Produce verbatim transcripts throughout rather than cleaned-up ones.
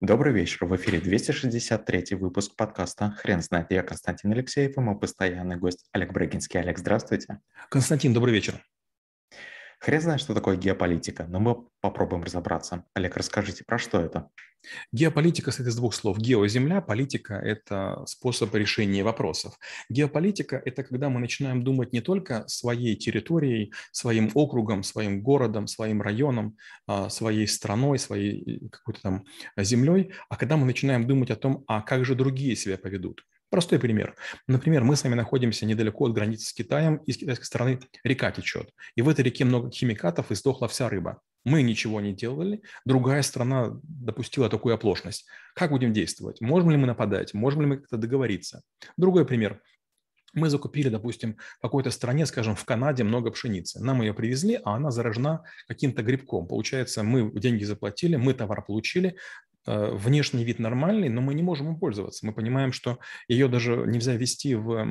Добрый вечер, в эфире двести шестьдесят третий выпуск подкаста «Хрен знает». Я Константин Алексеев и мой постоянный гость Олег Брагинский. Олег, здравствуйте. Константин, добрый вечер. Хрен знает, что такое геополитика, но мы попробуем разобраться. Олег, расскажите, про что это? Геополитика состоит из двух слов. Гео – земля, политика – это способ решения вопросов. Геополитика – это когда мы начинаем думать не только своей территорией, своим округом, своим городом, своим районом, своей страной, своей какой-то там землей, а когда мы начинаем думать о том, а как же другие себя поведут. Простой пример. Например, мы с вами находимся недалеко от границы с Китаем, и с китайской стороны река течет. И в этой реке много химикатов, и сдохла вся рыба. Мы ничего не делали, другая страна допустила такую оплошность. Как будем действовать? Можем ли мы нападать? Можем ли мы как-то договориться? Другой пример. Мы закупили, допустим, в какой-то стране, скажем, в Канаде много пшеницы. Нам ее привезли, а она заражена каким-то грибком. Получается, мы деньги заплатили, мы товар получили, внешний вид нормальный, но мы не можем им пользоваться. Мы понимаем, что ее даже нельзя везти в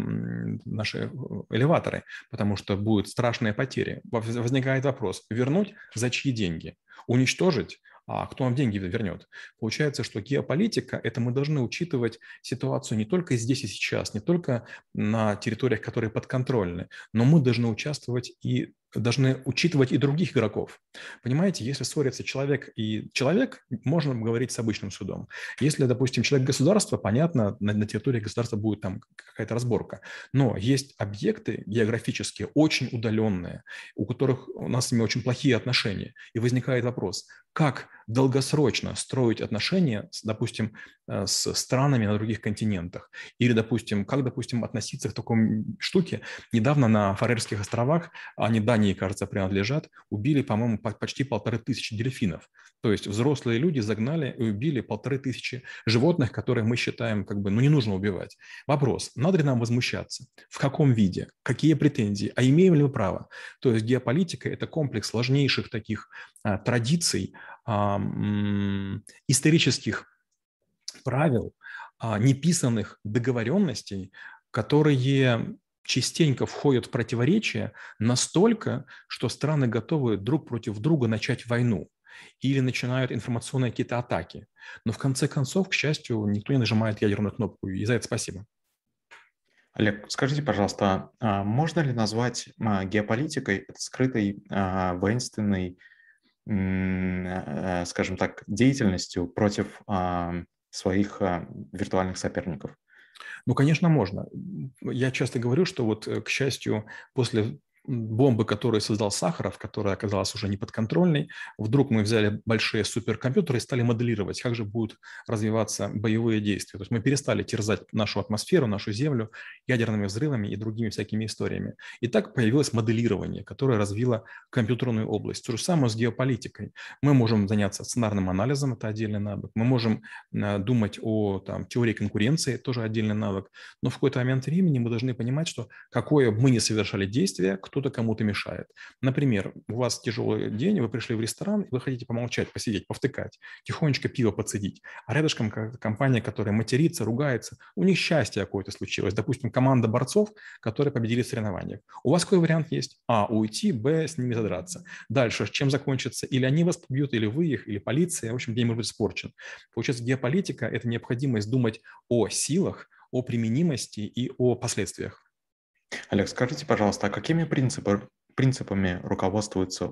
наши элеваторы, потому что будут страшные потери. Возникает вопрос, вернуть за чьи деньги? Уничтожить? А кто вам деньги вернет? Получается, что геополитика – это мы должны учитывать ситуацию не только здесь и сейчас, не только на территориях, которые подконтрольны, но мы должны участвовать и должны учитывать и других игроков. Понимаете, если ссорится человек и человек, можно говорить с обычным судом. Если, допустим, человек государства, понятно, на территории государства будет там какая-то разборка. Но есть объекты географические, очень удаленные, у которых у нас с ними очень плохие отношения. И возникает вопрос, как долгосрочно строить отношения, с, допустим, с странами на других континентах? Или, допустим, как, допустим, относиться к такой штуке? Недавно на Фарерских островах, они Дании, кажется, принадлежат, убили, по-моему, почти полторы тысячи дельфинов. То есть взрослые люди загнали и убили полторы тысячи животных, которые мы считаем, как бы, ну, не нужно убивать. Вопрос, надо ли нам возмущаться? В каком виде? Какие претензии? А имеем ли мы право? То есть геополитика – это комплекс сложнейших таких а, традиций, а, м- исторических правил, а, неписанных договоренностей, которые частенько входят в противоречия настолько, что страны готовы друг против друга начать войну или начинают информационные какие-то атаки. Но в конце концов, к счастью, никто не нажимает ядерную кнопку. И за это спасибо. Олег, скажите, пожалуйста, можно ли назвать геополитикой скрытой воинственной, скажем так, деятельностью против своих виртуальных соперников? Ну, конечно, можно. Я часто говорю, что вот, к счастью, после бомбы, которую создал Сахаров, которая оказалась уже неподконтрольной, вдруг мы взяли большие суперкомпьютеры и стали моделировать, как же будут развиваться боевые действия. То есть мы перестали терзать нашу атмосферу, нашу землю ядерными взрывами и другими всякими историями. И так появилось моделирование, которое развило компьютерную область. То же самое с геополитикой. Мы можем заняться сценарным анализом, это отдельный навык. Мы можем думать о там, теории конкуренции, тоже отдельный навык. Но в какой-то момент времени мы должны понимать, что какое бы мы ни совершали действие, кто кто-то кому-то мешает. Например, у вас тяжелый день, вы пришли в ресторан, и вы хотите помолчать, посидеть, повтыкать, тихонечко пиво подсадить. А рядышком компания, которая матерится, ругается, у них счастье какое-то случилось. Допустим, команда борцов, которые победили в соревнованиях. У вас какой вариант есть? А, уйти, Б, с ними задраться. Дальше, чем закончится? Или они вас побьют, или вы их, или полиция. В общем, день может быть испорчен. Получается, геополитика – это необходимость думать о силах, о применимости и о последствиях. Олег, скажите, пожалуйста, а какими принципами, принципами руководствуются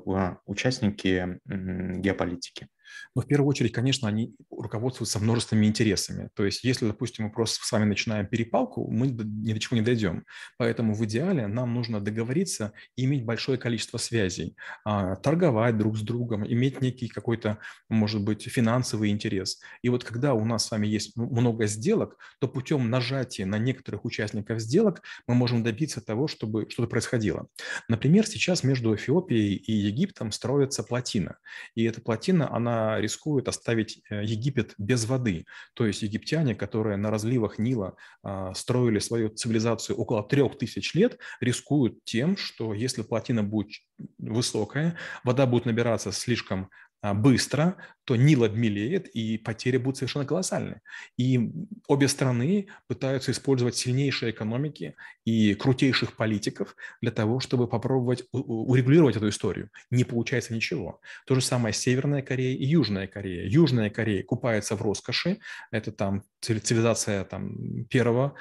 участники геополитики? Но в первую очередь, конечно, они руководствуются множественными интересами. То есть, если, допустим, мы просто с вами начинаем перепалку, мы ни до чего не дойдем. Поэтому в идеале нам нужно договориться и иметь большое количество связей, торговать друг с другом, иметь некий какой-то, может быть, финансовый интерес. И вот когда у нас с вами есть много сделок, то путем нажатия на некоторых участников сделок мы можем добиться того, чтобы что-то происходило. Например, сейчас между Эфиопией и Египтом строится плотина. И эта плотина, она рискует оставить Египет без воды. То есть египтяне, которые на разливах Нила строили свою цивилизацию около трех тысяч лет, рискуют тем, что если плотина будет высокая, вода будет набираться слишком быстро, то Нил обмелеет, и потери будут совершенно колоссальны. И обе страны пытаются использовать сильнейшие экономики и крутейших политиков для того, чтобы попробовать урегулировать эту историю. Не получается ничего. То же самое Северная Корея и Южная Корея. Южная Корея купается в роскоши, это там цивилизация там, первого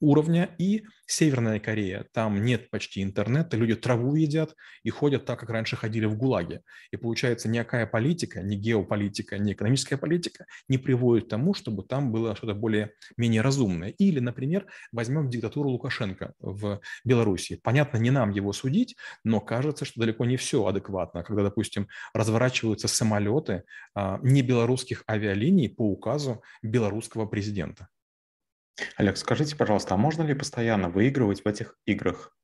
уровня, и Северная Корея. Там нет почти интернета, люди траву едят и ходят так, как раньше ходили в ГУЛАГе. И получается, никакая политика, ни геополитика, ни экономическая политика не приводит к тому, чтобы там было что-то более-менее разумное. Или, например, возьмем диктатуру Лукашенко в Беларуси. Понятно, не нам его судить, но кажется, что далеко не все адекватно, когда, допустим, разворачиваются самолеты а, не белорусских авиалиний по указу белорусского президента. Олег, скажите, пожалуйста, а можно ли постоянно выигрывать в этих играх?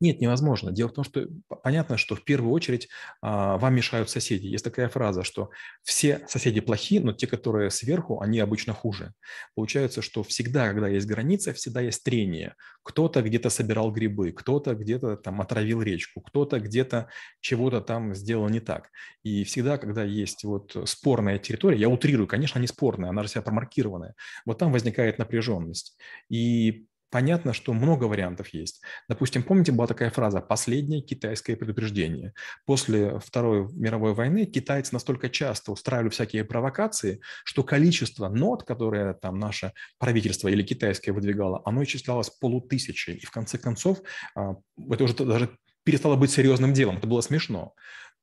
Нет, невозможно. Дело в том, что понятно, что в первую очередь а, вам мешают соседи. Есть такая фраза, что все соседи плохи, но те, которые сверху, они обычно хуже. Получается, что всегда, когда есть граница, всегда есть трение. Кто-то где-то собирал грибы, кто-то где-то там отравил речку, кто-то где-то чего-то там сделал не так. И всегда, когда есть вот спорная территория, я утрирую, конечно, не спорная, она же себя промаркированная, вот там возникает напряженность. И понятно, что много вариантов есть. Допустим, помните, была такая фраза «последнее китайское предупреждение». После Второй мировой войны китайцы настолько часто устраивали всякие провокации, что количество нот, которые там наше правительство или китайское выдвигало, оно исчислялось полутысячи. И в конце концов это уже даже перестало быть серьезным делом. Это было смешно.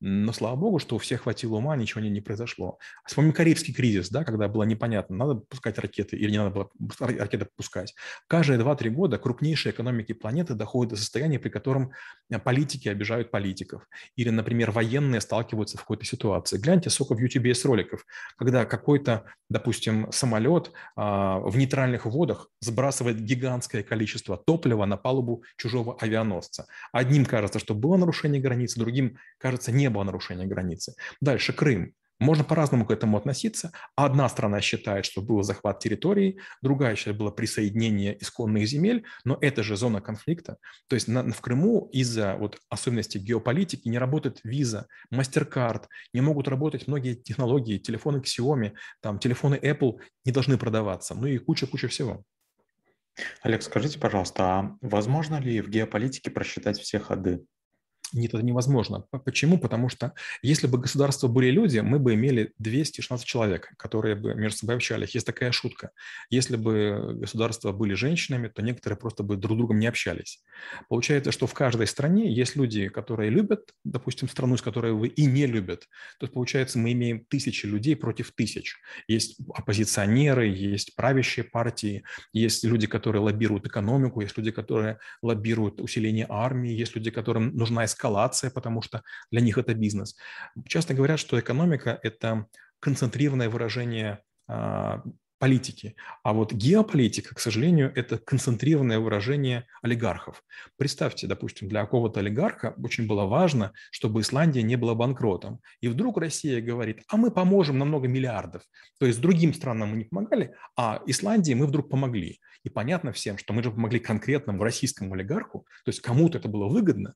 Но слава богу, что у всех хватило ума, ничего не, не произошло. Вспомним Карибский кризис, да, когда было непонятно, надо пускать ракеты или не надо было ракеты пускать. Каждые два-три года крупнейшие экономики планеты доходят до состояния, при котором политики обижают политиков. Или, например, военные сталкиваются в какой-то ситуации. Гляньте сколько в Ютубе есть роликов, когда какой-то, допустим, самолет а, в нейтральных водах сбрасывает гигантское количество топлива на палубу чужого авианосца. Одним кажется, что было нарушение границы, другим кажется, не Не было нарушения границы. Дальше Крым. Можно по-разному к этому относиться. Одна страна считает, что был захват территории, другая считает, что было присоединение исконных земель, но это же зона конфликта. То есть на, в Крыму из-за вот особенностей геополитики не работает виза, Mastercard, не могут работать многие технологии, телефоны Xiaomi, там, телефоны Apple не должны продаваться, ну и куча-куча всего. Олег, скажите, пожалуйста, а возможно ли в геополитике просчитать все ходы? Нет, это невозможно. Почему? Потому что если бы государство были люди, мы бы имели двести шестнадцать человек, которые бы между собой общались. Есть такая шутка. Если бы государства были женщинами, то некоторые просто бы друг с другом не общались. Получается, что в каждой стране есть люди, которые любят, допустим, страну, с которой вы и не любят. То есть, получается, мы имеем тысячи людей против тысяч. Есть оппозиционеры, есть правящие партии, есть люди, которые лоббируют экономику, есть люди, которые лоббируют усиление армии, есть люди, которым нужна эскалация, потому что для них это бизнес. Часто говорят, что экономика – это концентрированное выражение э, политики, а вот геополитика, к сожалению, это концентрированное выражение олигархов. Представьте, допустим, для какого-то олигарха очень было важно, чтобы Исландия не была банкротом. И вдруг Россия говорит, а мы поможем на много миллиардов. То есть другим странам мы не помогали, а Исландии мы вдруг помогли. И понятно всем, что мы же помогли конкретному российскому олигарху, то есть кому-то это было выгодно.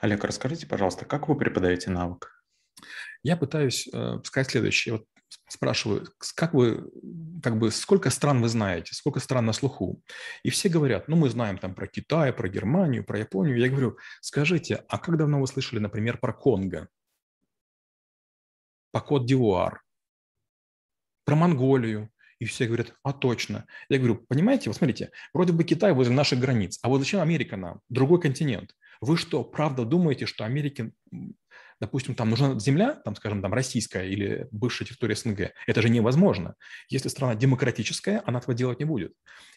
Олег, расскажите, пожалуйста, как вы преподаете навык? Я пытаюсь э, сказать следующее. Вот спрашиваю, как вы, как бы, сколько стран вы знаете, сколько стран на слуху? И все говорят, ну, мы знаем там про Китай, про Германию, про Японию. Я говорю, скажите, а как давно вы слышали, например, про Конго, про Кот-д'Ивуар, про Монголию? И все говорят, а точно. Я говорю, понимаете, вот смотрите, вроде бы Китай возле наших границ, а вот зачем Америка нам? Другой континент. Вы что, правда думаете, что Америке, допустим, там нужна земля, там, скажем, там российская или бывшая территория СНГ? Это же невозможно. Если страна демократическая, она этого делать не будет.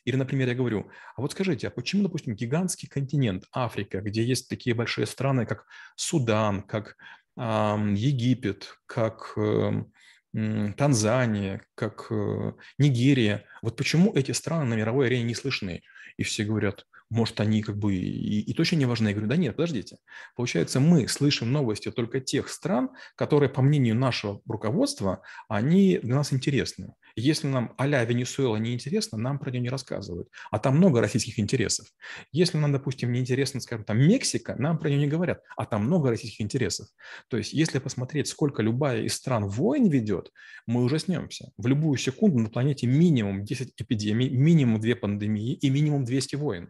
Или, например, я говорю, а вот скажите, а почему, допустим, гигантский континент Африка, где есть такие большие страны, как Судан, как э, Египет, как э, Танзания, как э, Нигерия, вот почему эти страны на мировой арене не слышны? И все говорят, может, они как бы и, и точно не важны. Я говорю, да нет, подождите. Получается, мы слышим новости только тех стран, которые, по мнению нашего руководства, они для нас интересны. Если нам а-ля Венесуэла неинтересна, нам про нее не рассказывают. А там много российских интересов. Если нам, допустим, неинтересна, скажем, там Мексика, нам про нее не говорят. А там много российских интересов. То есть, если посмотреть, сколько любая из стран войн ведет, мы ужаснемся. В любую секунду на планете минимум десять эпидемий, минимум две пандемии и минимум двести войн.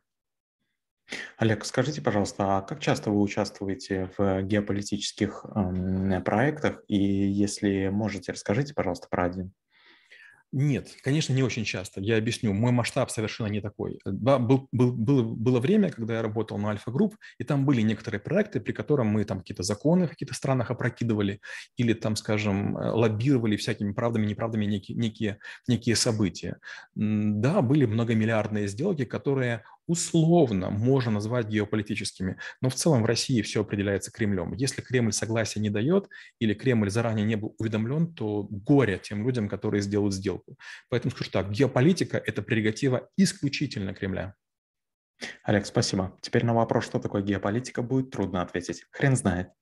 Олег, скажите, пожалуйста, а как часто вы участвуете в геополитических э, проектах? И если можете, расскажите, пожалуйста, про один. Нет, конечно, не очень часто. Я объясню. Мой масштаб совершенно не такой. Да, был, был, было, было время, когда я работал на Альфа-Групп, и там были некоторые проекты, при котором мы там какие-то законы в каких-то странах опрокидывали или там, скажем, лоббировали всякими правдами, неправдами некие, некие, некие события. Да, были многомиллиардные сделки, которые условно можно назвать геополитическими, но в целом в России все определяется Кремлем. Если Кремль согласия не дает или Кремль заранее не был уведомлен, то горе тем людям, которые сделают сделку. Поэтому скажу так, геополитика – это прерогатива исключительно Кремля. Олег, спасибо. Теперь на вопрос, что такое геополитика, будет трудно ответить. Хрен знает.